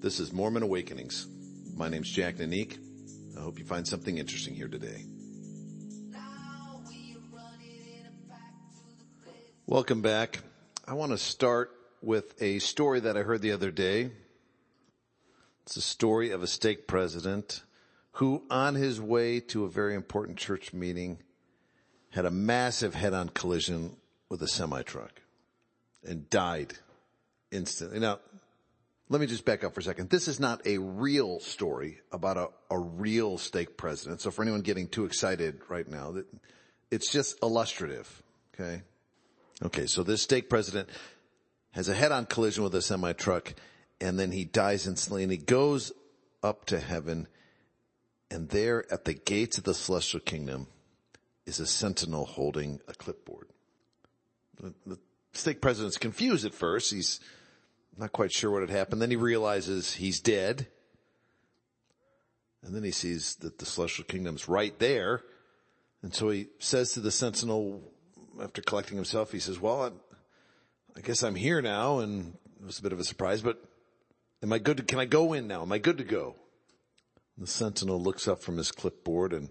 This is Mormon Awakenings. My name's Jack Nanique. I hope you find something interesting here today. Welcome back. I want to start with a story that I heard the other day. It's a story of a stake president who, on his way to a very important church meeting, had a massive head-on collision with a semi-truck and died instantly. Now, let me just back up for a second. This is not a real story about a real stake president. So for anyone getting too excited right now, it's just illustrative, okay? Okay, so this stake president has a head-on collision with a semi-truck, and then he dies instantly, and he goes up to heaven, and there at the gates of the celestial kingdom is a sentinel holding a clipboard. The stake president's confused at first. He's not quite sure what had happened. Then he realizes he's dead, and then he sees that the celestial kingdom's right there, and so he says to the sentinel, after collecting himself, he says, well, I guess I'm here now, and it was a bit of a surprise, but can I go in now? Am I good to go? And the sentinel looks up from his clipboard and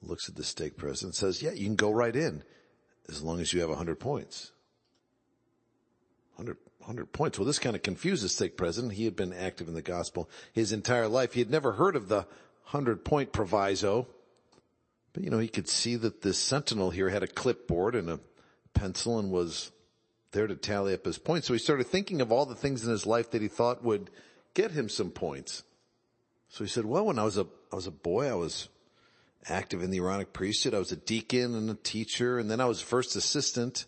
looks at the stake president and says, yeah, you can go right in as long as you have 100 points. 100 points. Well, this kind of confused the stake president. He had been active in the gospel his entire life. He had never heard of the 100-point proviso. But, he could see that this sentinel here had a clipboard and a pencil and was there to tally up his points. So he started thinking of all the things in his life that he thought would get him some points. So he said, well, when I was a boy, I was active in the Aaronic Priesthood. I was a deacon and a teacher. And then I was first assistant.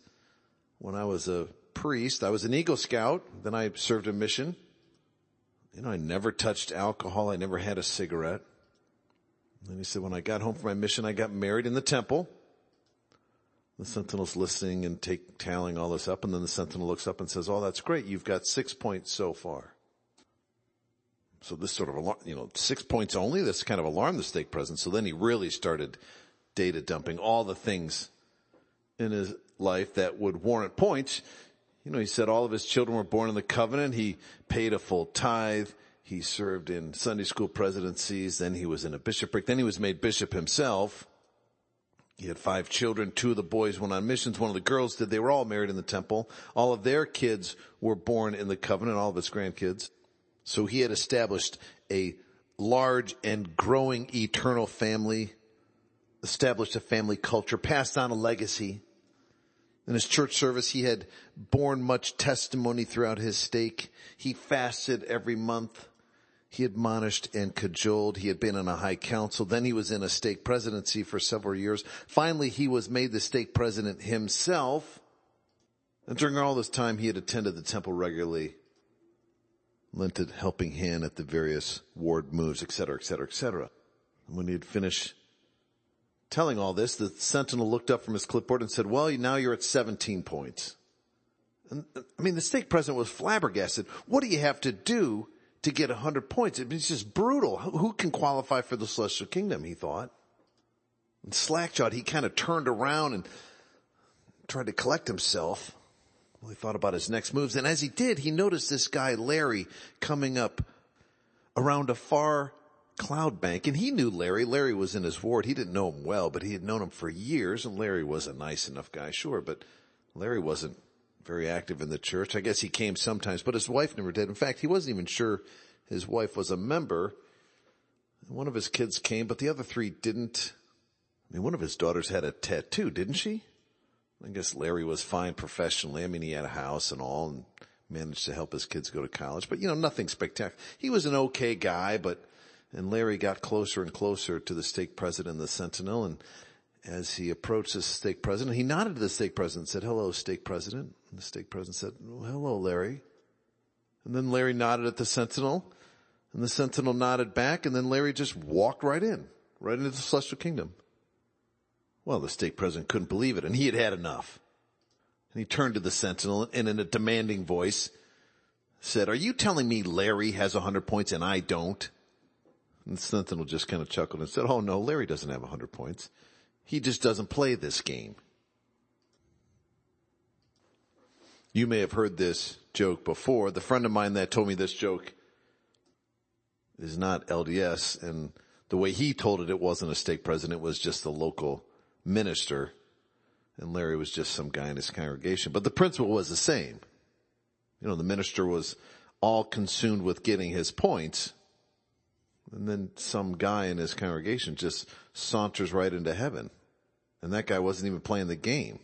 When I was a priest, I was an Eagle Scout. Then I served a mission. I never touched alcohol. I never had a cigarette. And he said, when I got home from my mission, I got married in the temple. The sentinel's listening and tallying all this up. And then the sentinel looks up and says, oh, that's great. You've got 6 points so far. So this sort of alarm, 6 points only, this kind of alarmed the stake president. So then he really started data dumping all the things in his life that would warrant points. He said all of his children were born in the covenant. He paid a full tithe. He served in Sunday school presidencies, then he was in a bishopric, then he was made bishop himself. He had 5 children, 2 of the boys went on missions, 1 of the girls did. They were all married in the temple. All of their kids were born in the covenant, all of his grandkids. So he had established a large and growing eternal family, established a family culture, passed on a legacy. In his church service, he had borne much testimony throughout his stake. He fasted every month. He admonished and cajoled. He had been on a high council. Then he was in a stake presidency for several years. Finally, he was made the stake president himself. And during all this time, he had attended the temple regularly, lent a helping hand at the various ward moves, et cetera, et cetera, et cetera. And when he had finished telling all this, the sentinel looked up from his clipboard and said, well, now you're at 17 points. And, the stake president was flabbergasted. What do you have to do to get 100 points? It's just brutal. Who can qualify for the celestial kingdom, he thought. And slack-jawed, he kind of turned around and tried to collect himself. Well, he thought about his next moves. And as he did, he noticed this guy, Larry, coming up around a far cloud bank. And he knew Larry. Larry was in his ward. He didn't know him well, but he had known him for years. And Larry was a nice enough guy, sure. But Larry wasn't very active in the church. I guess he came sometimes, but his wife never did. In fact, he wasn't even sure his wife was a member. One of his kids came, but the other 3 didn't. One of his daughters had a tattoo, didn't she? I guess Larry was fine professionally. He had a house and all and managed to help his kids go to college, but nothing spectacular. He was an okay guy, and Larry got closer and closer to the stake president and the sentinel, and as he approached the stake president, he nodded to the stake president and said, hello, stake president. And the stake president said, well, hello, Larry. And then Larry nodded at the sentinel, and the sentinel nodded back, and then Larry just walked right into the celestial kingdom. Well, the stake president couldn't believe it, and he had enough. And he turned to the sentinel and in a demanding voice said, are you telling me Larry has 100 points and I don't? And the sentinel just kind of chuckled and said, oh, no, Larry doesn't have 100 points. He just doesn't play this game. You may have heard this joke before. The friend of mine that told me this joke is not LDS, and the way he told it, it wasn't a stake president, it was just the local minister, and Larry was just some guy in his congregation. But the principle was the same. You know, the minister was all consumed with getting his points, and then some guy in his congregation just saunters right into heaven, and that guy wasn't even playing the game.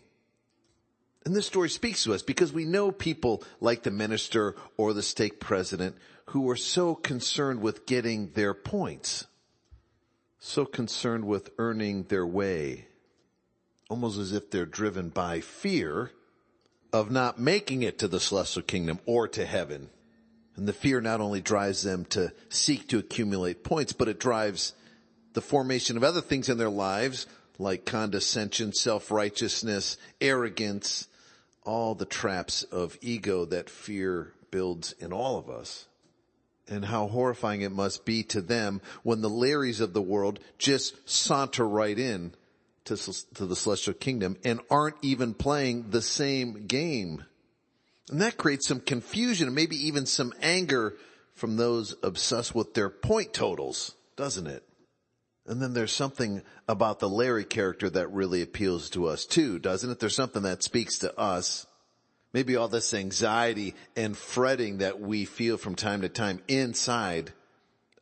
And this story speaks to us because we know people like the minister or the stake president who are so concerned with getting their points, so concerned with earning their way, almost as if they're driven by fear of not making it to the celestial kingdom or to heaven. And the fear not only drives them to seek to accumulate points, but it drives the formation of other things in their lives, like condescension, self-righteousness, arrogance, all the traps of ego that fear builds in all of us. And how horrifying it must be to them when the Larrys of the world just saunter right in to the celestial kingdom and aren't even playing the same game. And that creates some confusion and maybe even some anger from those obsessed with their point totals, doesn't it? And then there's something about the Larry character that really appeals to us too, doesn't it? There's something that speaks to us. Maybe all this anxiety and fretting that we feel from time to time inside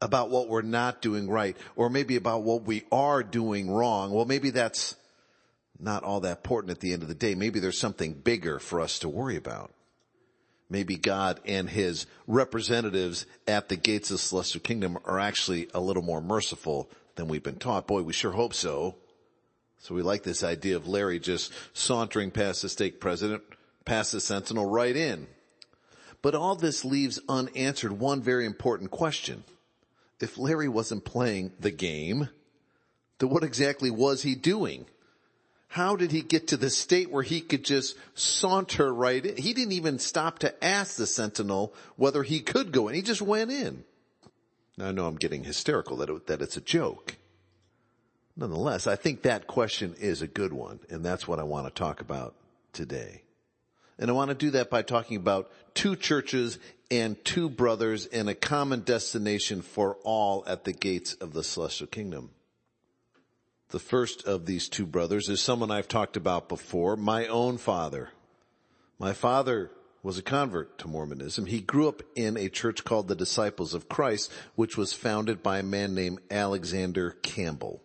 about what we're not doing right, or maybe about what we are doing wrong. Well, maybe that's not all that important at the end of the day. Maybe there's something bigger for us to worry about. Maybe God and his representatives at the gates of the celestial kingdom are actually a little more merciful than we've been taught. Boy, we sure hope so. So we like this idea of Larry just sauntering past the stake president, past the sentinel, right in. But all this leaves unanswered one very important question. If Larry wasn't playing the game, then what exactly was he doing? How did he get to the state where he could just saunter right in? He didn't even stop to ask the sentinel whether he could go in. He just went in. Now, I know I'm getting hysterical that it's a joke. Nonetheless, I think that question is a good one, and that's what I want to talk about today. And I want to do that by talking about two churches and two brothers and a common destination for all at the gates of the celestial kingdom. The first of these two brothers is someone I've talked about before, my own father. My father was a convert to Mormonism. He grew up in a church called the Disciples of Christ, which was founded by a man named Alexander Campbell.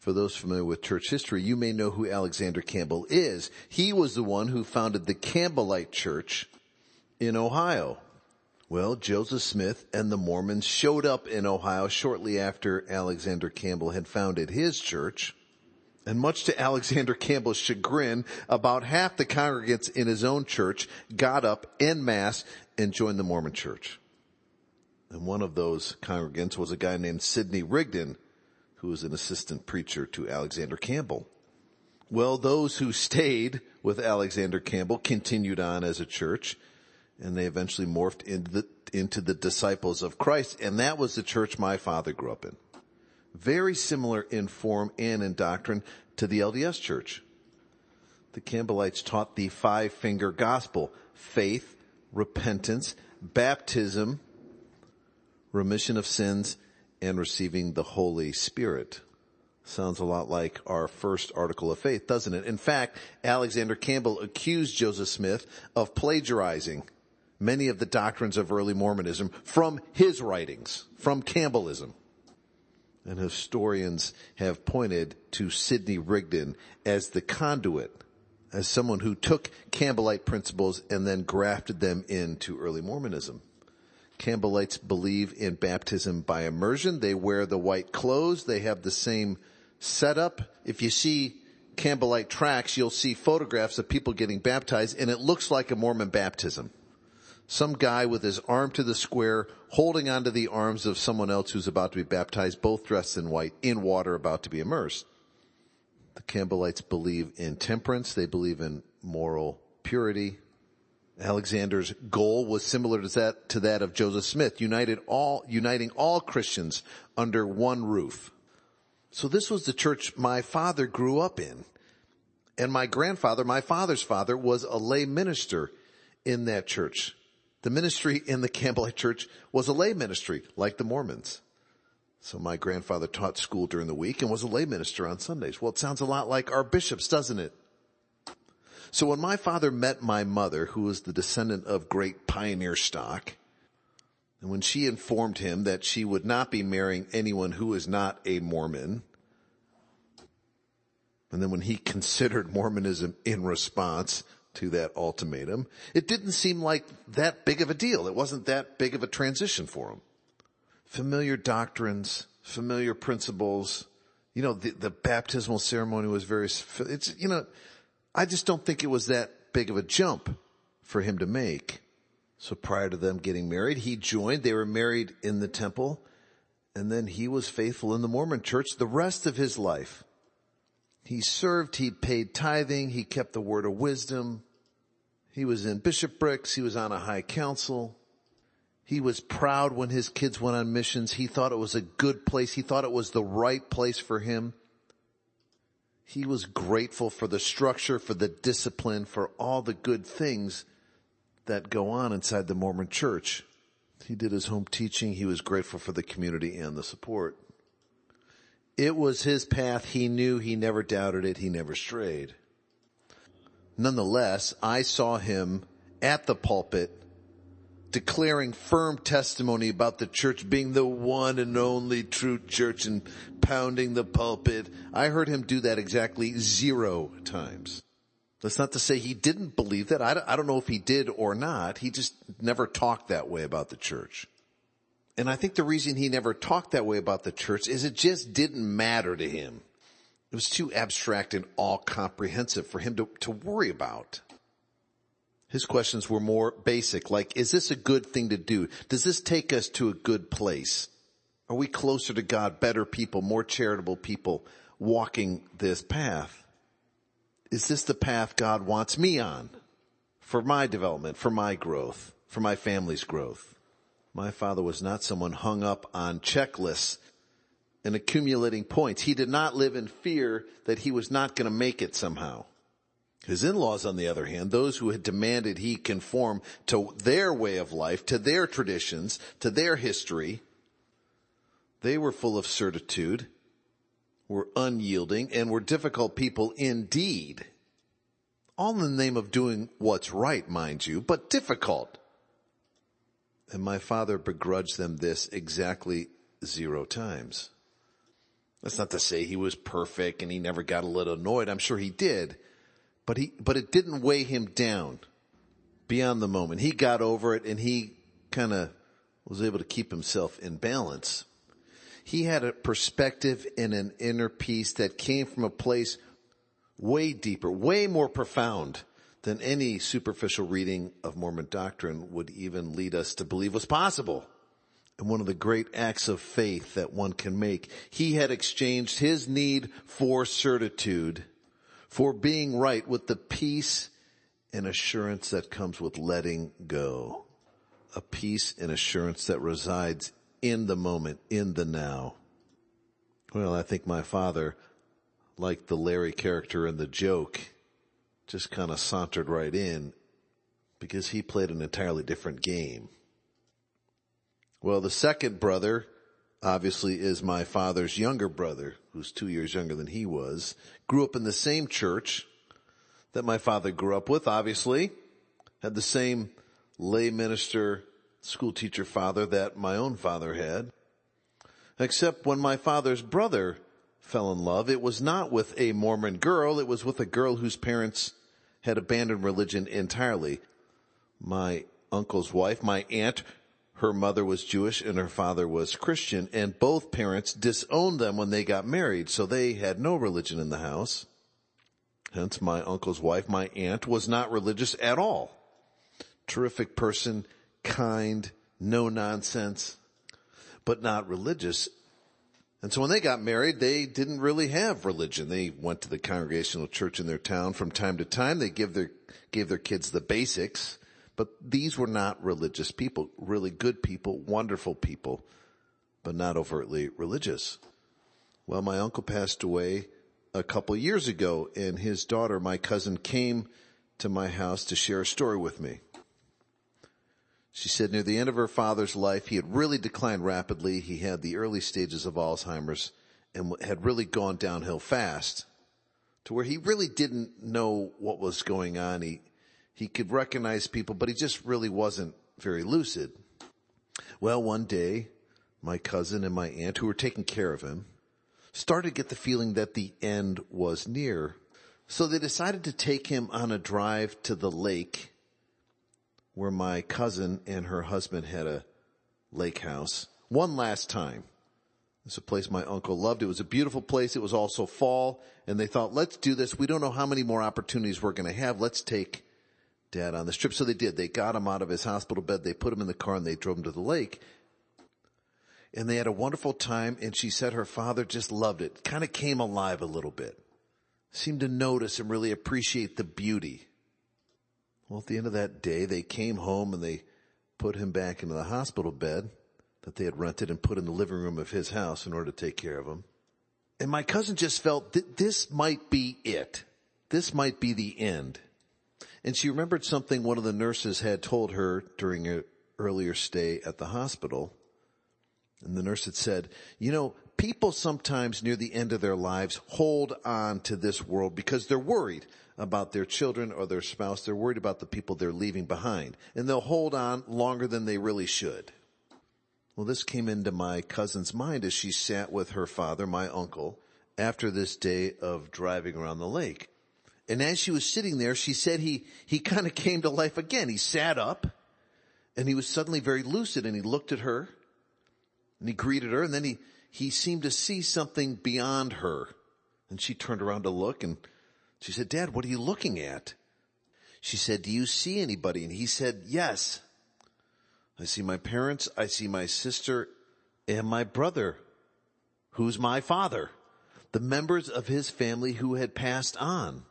For those familiar with church history, you may know who Alexander Campbell is. He was the one who founded the Campbellite church in Ohio. Well, Joseph Smith and the Mormons showed up in Ohio shortly after Alexander Campbell had founded his church. And much to Alexander Campbell's chagrin, about half the congregants in his own church got up en masse and joined the Mormon church. And one of those congregants was a guy named Sidney Rigdon, who was an assistant preacher to Alexander Campbell. Well, those who stayed with Alexander Campbell continued on as a church, and they eventually morphed into the Disciples of Christ, and that was the church my father grew up in. Very similar in form and in doctrine to the LDS church. The Campbellites taught the five-finger gospel: faith, repentance, baptism, remission of sins, and receiving the Holy Spirit. Sounds a lot like our first article of faith, doesn't it? In fact, Alexander Campbell accused Joseph Smith of plagiarizing many of the doctrines of early Mormonism from his writings, from Campbellism. And historians have pointed to Sidney Rigdon as the conduit, as someone who took Campbellite principles and then grafted them into early Mormonism. Campbellites believe in baptism by immersion. They wear the white clothes. They have the same setup. If you see Campbellite tracts, you'll see photographs of people getting baptized, and it looks like a Mormon baptism. Some guy with his arm to the square, holding onto the arms of someone else who's about to be baptized, both dressed in white, in water, about to be immersed. The Campbellites believe in temperance. They believe in moral purity. Alexander's goal was similar to that of Joseph Smith, uniting all Christians under one roof. So this was the church my father grew up in. And my grandfather, my father's father, was a lay minister in that church. The ministry in the Campbellite church was a lay ministry, like the Mormons. So my grandfather taught school during the week and was a lay minister on Sundays. Well, it sounds a lot like our bishops, doesn't it? So when my father met my mother, who was the descendant of great pioneer stock, and when she informed him that she would not be marrying anyone who is not a Mormon, and then when he considered Mormonism in response to that ultimatum, it didn't seem like that big of a deal. It wasn't that big of a transition for him. Familiar doctrines, familiar principles, you know, the baptismal ceremony was very, it's, you know, I just don't think it was that big of a jump for him to make. So prior to them getting married, he joined. They were married in the temple, and then he was faithful in the Mormon church the rest of his life. He served, he paid tithing, he kept the word of wisdom. He was in bishoprics, he was on a high council. He was proud when his kids went on missions. He thought it was a good place. He thought it was the right place for him. He was grateful for the structure, for the discipline, for all the good things that go on inside the Mormon church. He did his home teaching. He was grateful for the community and the support. It was his path. He knew. He never doubted it. He never strayed. Nonetheless, I saw him at the pulpit declaring firm testimony about the church being the one and only true church and pounding the pulpit. I heard him do that exactly 0 times. That's not to say he didn't believe that. I don't know if he did or not. He just never talked that way about the church. And I think the reason he never talked that way about the church is it just didn't matter to him. It was too abstract and all-comprehensive for him to worry about. His questions were more basic, like, is this a good thing to do? Does this take us to a good place? Are we closer to God, better people, more charitable people walking this path? Is this the path God wants me on for my development, for my growth, for my family's growth? My father was not someone hung up on checklists and accumulating points. He did not live in fear that he was not going to make it somehow. His in-laws, on the other hand, those who had demanded he conform to their way of life, to their traditions, to their history, they were full of certitude, were unyielding, and were difficult people indeed. All in the name of doing what's right, mind you, but difficult. And my father begrudged them this exactly 0 times. That's not to say he was perfect and he never got a little annoyed. I'm sure he did. But it didn't weigh him down beyond the moment. He got over it and he kind of was able to keep himself in balance. He had a perspective and an inner peace that came from a place way deeper, way more profound than any superficial reading of Mormon doctrine would even lead us to believe was possible. And one of the great acts of faith that one can make, he had exchanged his need for certitude, for being right, with the peace and assurance that comes with letting go. A peace and assurance that resides in the moment, in the now. Well, I think my father, like the Larry character in the joke, just kind of sauntered right in because he played an entirely different game. Well, the second brother obviously is my father's younger brother, who's 2 years younger than he was, grew up in the same church that my father grew up with, obviously, had the same lay minister, school teacher father that my own father had. Except when my father's brother fell in love, it was not with a Mormon girl, it was with a girl whose parents had abandoned religion entirely. My uncle's wife, my aunt, her mother was Jewish and her father was Christian, and both parents disowned them when they got married, so they had no religion in the house. Hence, my uncle's wife, my aunt, was not religious at all. Terrific person, kind, no nonsense, but not religious. And so when they got married, they didn't really have religion. They went to the congregational church in their town from time to time. They gave their kids the basics. But these were not religious people, really good people, wonderful people, but not overtly religious. Well, my uncle passed away a couple years ago, and his daughter, my cousin, came to my house to share a story with me. She said near the end of her father's life, he had really declined rapidly. He had the early stages of Alzheimer's and had really gone downhill fast to where he really didn't know what was going on. He could recognize people, but he just really wasn't very lucid. Well, one day, my cousin and my aunt, who were taking care of him, started to get the feeling that the end was near. So they decided to take him on a drive to the lake where my cousin and her husband had a lake house one last time. It's a place my uncle loved. It was a beautiful place. It was also fall, and they thought, let's do this. We don't know how many more opportunities we're going to have. Let's take Dad on this trip. So they did. They got him out of his hospital bed. They put him in the car, and they drove him to the lake. And they had a wonderful time, and she said her father just loved it. Kind of came alive a little bit. Seemed to notice and really appreciate the beauty. Well, at the end of that day, they came home, and they put him back into the hospital bed that they had rented and put in the living room of his house in order to take care of him. And my cousin just felt that this might be it. This might be the end. And she remembered something one of the nurses had told her during an earlier stay at the hospital. And the nurse had said, people sometimes near the end of their lives hold on to this world because they're worried about their children or their spouse. They're worried about the people they're leaving behind. And they'll hold on longer than they really should. Well, this came into my cousin's mind as she sat with her father, my uncle, after this day of driving around the lake. And as she was sitting there, she said he kind of came to life again. He sat up, and he was suddenly very lucid, and he looked at her, and he greeted her, and then he seemed to see something beyond her. And she turned around to look, and she said, Dad, what are you looking at? She said, do you see anybody? And he said, yes. I see my parents, I see my sister, and my brother, who's my father, the members of his family who had passed on.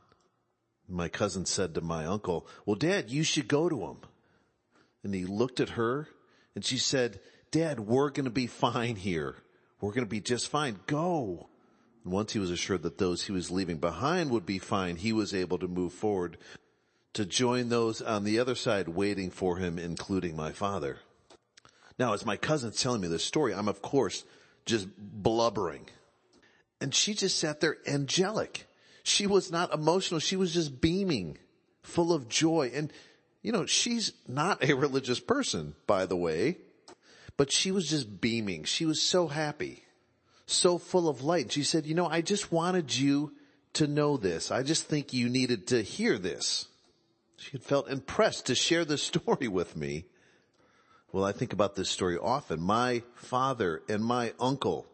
My cousin said to my uncle, well, Dad, you should go to him. And he looked at her, and she said, Dad, we're going to be fine here. We're going to be just fine. Go. And once he was assured that those he was leaving behind would be fine, he was able to move forward to join those on the other side waiting for him, including my father. Now, as my cousin's telling me this story, I'm, of course, just blubbering. And she just sat there angelic. She was not emotional. She was just beaming, full of joy. And, she's not a religious person, by the way, but she was just beaming. She was so happy, so full of light. And she said, I just wanted you to know this. I just think you needed to hear this. She had felt impressed to share this story with me. Well, I think about this story often. My father and my uncle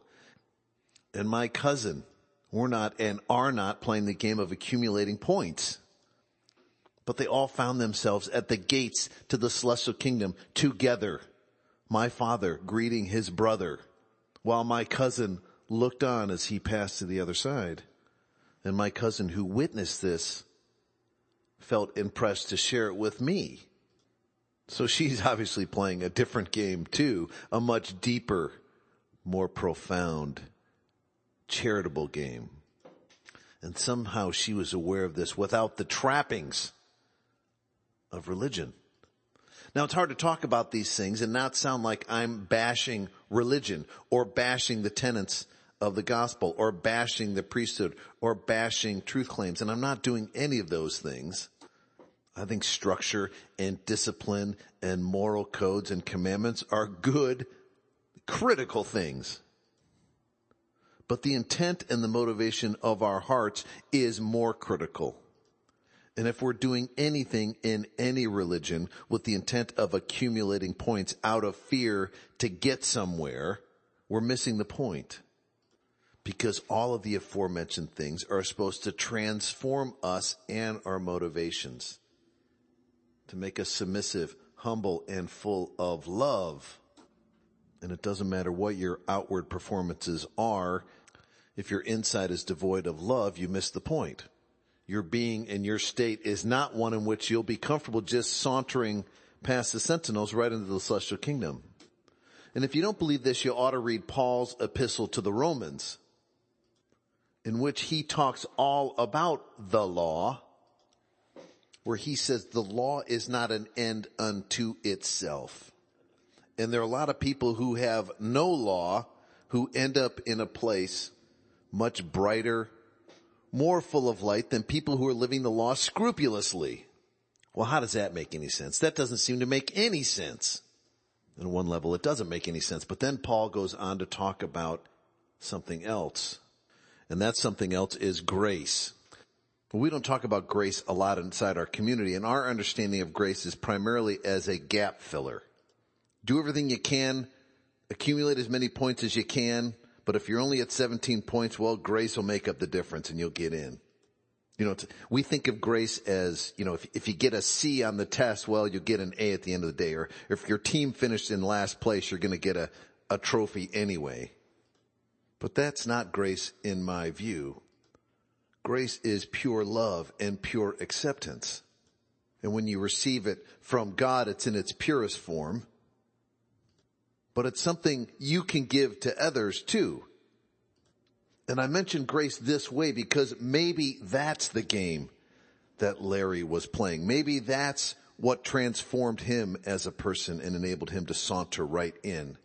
and my cousin were not and are not playing the game of accumulating points. But they all found themselves at the gates to the celestial kingdom together. My father greeting his brother while my cousin looked on as he passed to the other side. And my cousin who witnessed this felt impressed to share it with me. So she's obviously playing a different game too, a much deeper, more profound, charitable game. And somehow she was aware of this without the trappings of religion. Now, it's hard to talk about these things and not sound like I'm bashing religion or bashing the tenets of the gospel or bashing the priesthood or bashing truth claims. And I'm not doing any of those things. I think structure and discipline and moral codes and commandments are good, critical things. But the intent and the motivation of our hearts is more critical. And if we're doing anything in any religion with the intent of accumulating points out of fear to get somewhere, we're missing the point. Because all of the aforementioned things are supposed to transform us and our motivations to make us submissive, humble, and full of love. And it doesn't matter what your outward performances are. If your inside is devoid of love, you miss the point. Your being and your state is not one in which you'll be comfortable just sauntering past the sentinels right into the celestial kingdom. And if you don't believe this, you ought to read Paul's epistle to the Romans, in which he talks all about the law where he says the law is not an end unto itself. And there are a lot of people who have no law who end up in a place much brighter, more full of light than people who are living the law scrupulously. Well, how does that make any sense? That doesn't seem to make any sense. On one level, it doesn't make any sense. But then Paul goes on to talk about something else. And that something else is grace. But we don't talk about grace a lot inside our community. And our understanding of grace is primarily as a gap filler. Do everything you can. Accumulate as many points as you can. But if you're only at 17 points, well, grace will make up the difference and you'll get in. You know, we think of grace as, you know, if you get a C on the test, well, you'll get an A at the end of the day. Or if your team finished in last place, you're going to get a trophy anyway. But that's not grace in my view. Grace is pure love and pure acceptance. And when you receive it from God, it's in its purest form. But it's something you can give to others too. And I mentioned grace this way because maybe that's the game that Larry was playing. Maybe that's what transformed him as a person and enabled him to saunter right in.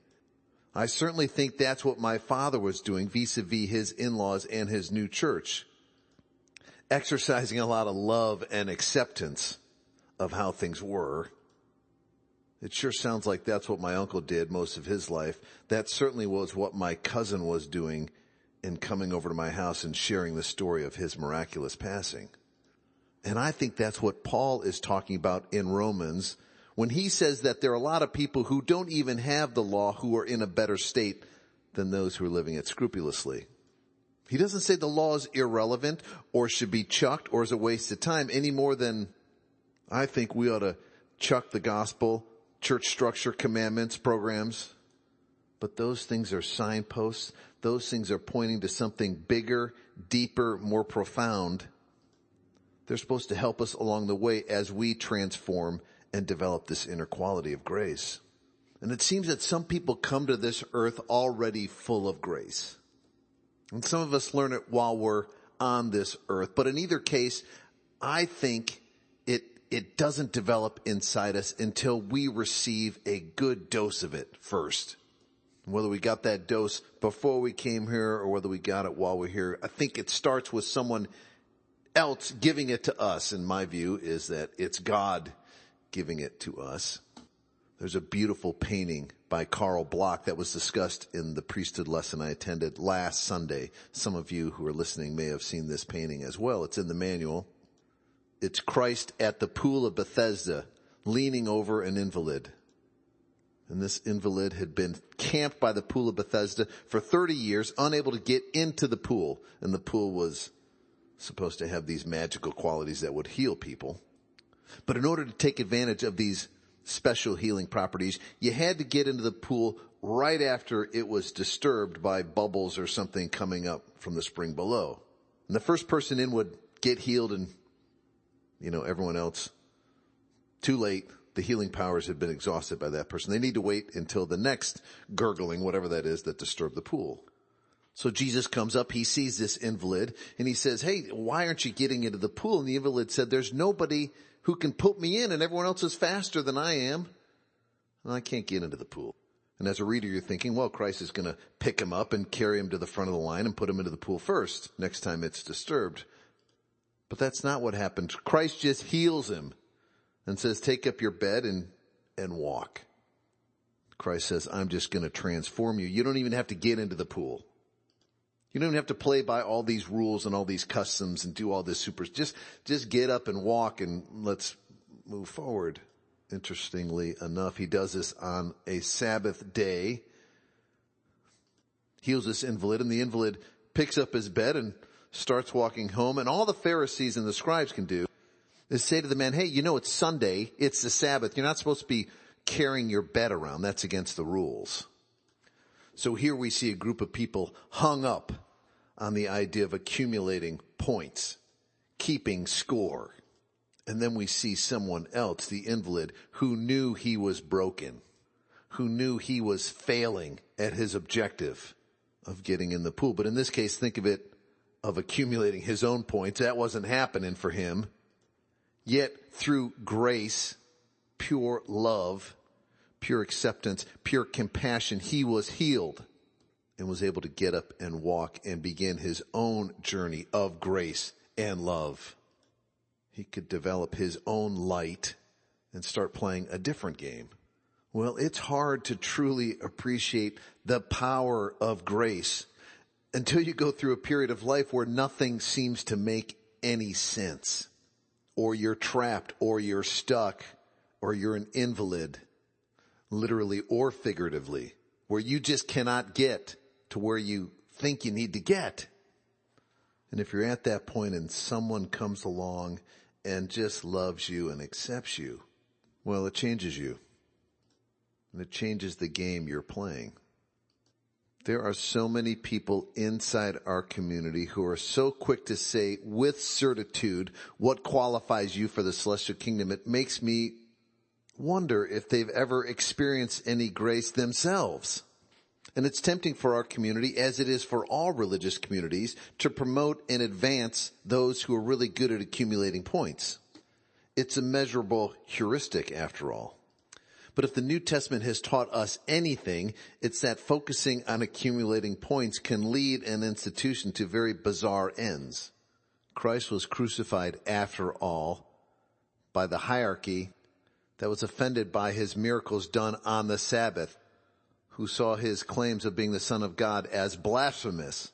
I certainly think that's what my father was doing vis-a-vis his in-laws and his new church. Exercising a lot of love and acceptance of how things were. It sure sounds like that's what my uncle did most of his life. That certainly was what my cousin was doing in coming over to my house and sharing the story of his miraculous passing. And I think that's what Paul is talking about in Romans when he says that there are a lot of people who don't even have the law who are in a better state than those who are living it scrupulously. He doesn't say the law is irrelevant or should be chucked or is a waste of time any more than I think we ought to chuck the gospel, church structure, commandments, programs. But those things are signposts. Those things are pointing to something bigger, deeper, more profound. They're supposed to help us along the way as we transform and develop this inner quality of grace. And it seems that some people come to this earth already full of grace. And some of us learn it while we're on this earth. But in either case, I think it doesn't develop inside us until we receive a good dose of it first. Whether we got that dose before we came here or whether we got it while we're here, I think it starts with someone else giving it to us. And my view is that it's God giving it to us. There's a beautiful painting by Carl Bloch that was discussed in the priesthood lesson I attended last Sunday. Some of you who are listening may have seen this painting as well. It's in the manual. It's Christ at the pool of Bethesda, leaning over an invalid. And this invalid had been camped by the pool of Bethesda for 30 years, unable to get into the pool. And the pool was supposed to have these magical qualities that would heal people. But in order to take advantage of these special healing properties, you had to get into the pool right after it was disturbed by bubbles or something coming up from the spring below. And the first person in would get healed and, you know, everyone else, too late. The healing powers had been exhausted by that person. They need to wait until the next gurgling, whatever that is, that disturbed the pool. So Jesus comes up, he sees this invalid, and he says, hey, why aren't you getting into the pool? And the invalid said, there's nobody who can put me in, and everyone else is faster than I am, and I can't get into the pool. And as a reader, you're thinking, well, Christ is going to pick him up and carry him to the front of the line and put him into the pool first, next time it's disturbed. But that's not what happened. Christ just heals him and says, take up your bed and walk. Christ says, I'm just going to transform you. You don't even have to get into the pool. You don't even have to play by all these rules and all these customs and do all this super. Just get up and walk and let's move forward. Interestingly enough, he does this on a Sabbath day. Heals this invalid, and the invalid picks up his bed and starts walking home. And all the Pharisees and the scribes can do is say to the man, hey, you know, it's Sunday, it's the Sabbath, you're not supposed to be carrying your bed around, that's against the rules. So here we see a group of people hung up on the idea of accumulating points, keeping score. And then we see someone else, the invalid, who knew he was broken, who knew he was failing at his objective of getting in the pool. But in this case, think of it, of accumulating his own points. That wasn't happening for him. Yet through grace, pure love, pure acceptance, pure compassion, he was healed and was able to get up and walk and begin his own journey of grace and love. He could develop his own light and start playing a different game. Well, it's hard to truly appreciate the power of grace until you go through a period of life where nothing seems to make any sense, or you're trapped, or you're stuck, or you're an invalid, literally or figuratively, where you just cannot get to where you think you need to get. And if you're at that point and someone comes along and just loves you and accepts you, well, it changes you. And it changes the game you're playing. There are so many people inside our community who are so quick to say with certitude what qualifies you for the celestial kingdom. It makes me wonder if they've ever experienced any grace themselves. And it's tempting for our community, as it is for all religious communities, to promote and advance those who are really good at accumulating points. It's a measurable heuristic, after all. But if the New Testament has taught us anything, it's that focusing on accumulating points can lead an institution to very bizarre ends. Christ was crucified, after all, by the hierarchy that was offended by his miracles done on the Sabbath, who saw his claims of being the Son of God as blasphemous.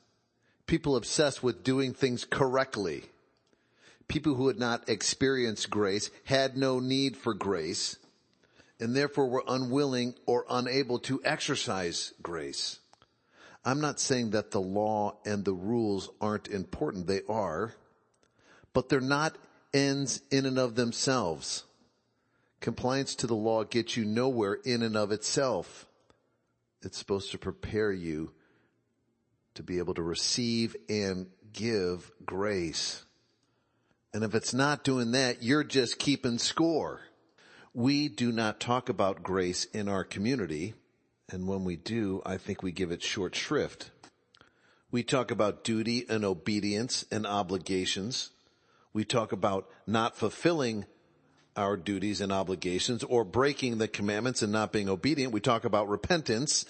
People obsessed with doing things correctly. People who had not experienced grace had no need for grace, and therefore were unwilling or unable to exercise grace. I'm not saying that the law and the rules aren't important. They are. But they're not ends in and of themselves. Compliance to the law gets you nowhere in and of itself. It's supposed to prepare you to be able to receive and give grace. And if it's not doing that, you're just keeping score. We do not talk about grace in our community, and when we do, I think we give it short shrift. We talk about duty and obedience and obligations. We talk about not fulfilling our duties and obligations or breaking the commandments and not being obedient. We talk about repentance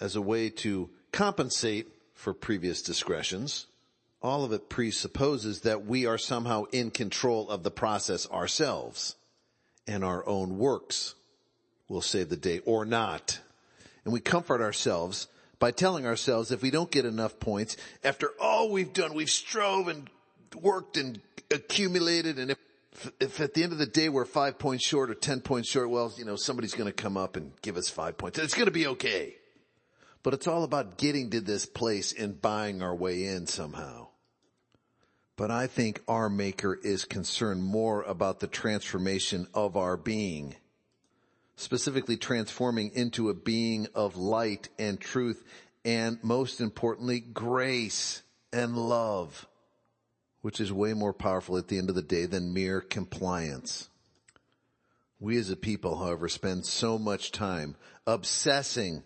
as a way to compensate for previous disgressions. All of it presupposes that we are somehow in control of the process ourselves. And our own works will save the day or not. And we comfort ourselves by telling ourselves if we don't get enough points, after all we've done, we've strove and worked and accumulated, and if at the end of the day we're 5 points short or 10 points short, well, you know, somebody's going to come up and give us 5 points. It's going to be okay. But it's all about getting to this place and buying our way in somehow. But I think our Maker is concerned more about the transformation of our being, specifically transforming into a being of light and truth, and most importantly, grace and love, which is way more powerful at the end of the day than mere compliance. We as a people, however, spend so much time obsessing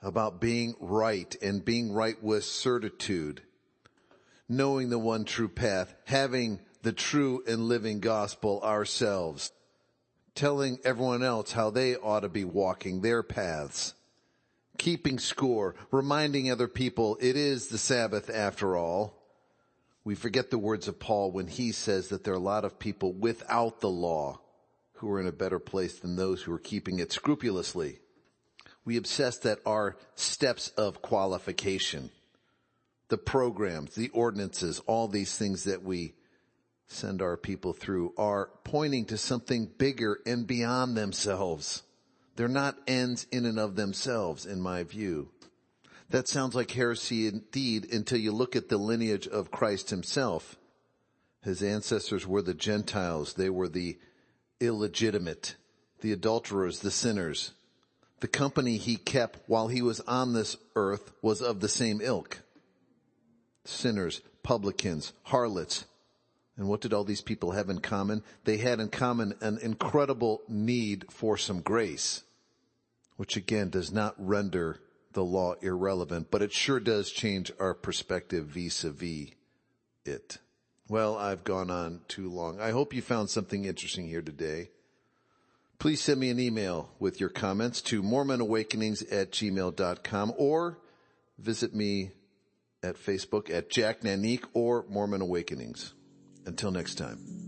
about being right with certitude, knowing the one true path, having the true and living gospel ourselves, telling everyone else how they ought to be walking their paths, keeping score, reminding other people it is the Sabbath after all. We forget the words of Paul when he says that there are a lot of people without the law who are in a better place than those who are keeping it scrupulously. We obsess that our steps of qualification, the programs, the ordinances, all these things that we send our people through are pointing to something bigger and beyond themselves. They're not ends in and of themselves, in my view. That sounds like heresy indeed until you look at the lineage of Christ himself. His ancestors were the Gentiles. They were the illegitimate, the adulterers, the sinners. The company he kept while he was on this earth was of the same ilk. Sinners, publicans, harlots. And what did all these people have in common? They had in common an incredible need for some grace, which again does not render the law irrelevant, but it sure does change our perspective vis-a-vis it. Well, I've gone on too long. I hope you found something interesting here today. Please send me an email with your comments to mormonawakenings@gmail.com or visit me at Facebook at Jack Nanique or Mormon Awakenings. Until next time.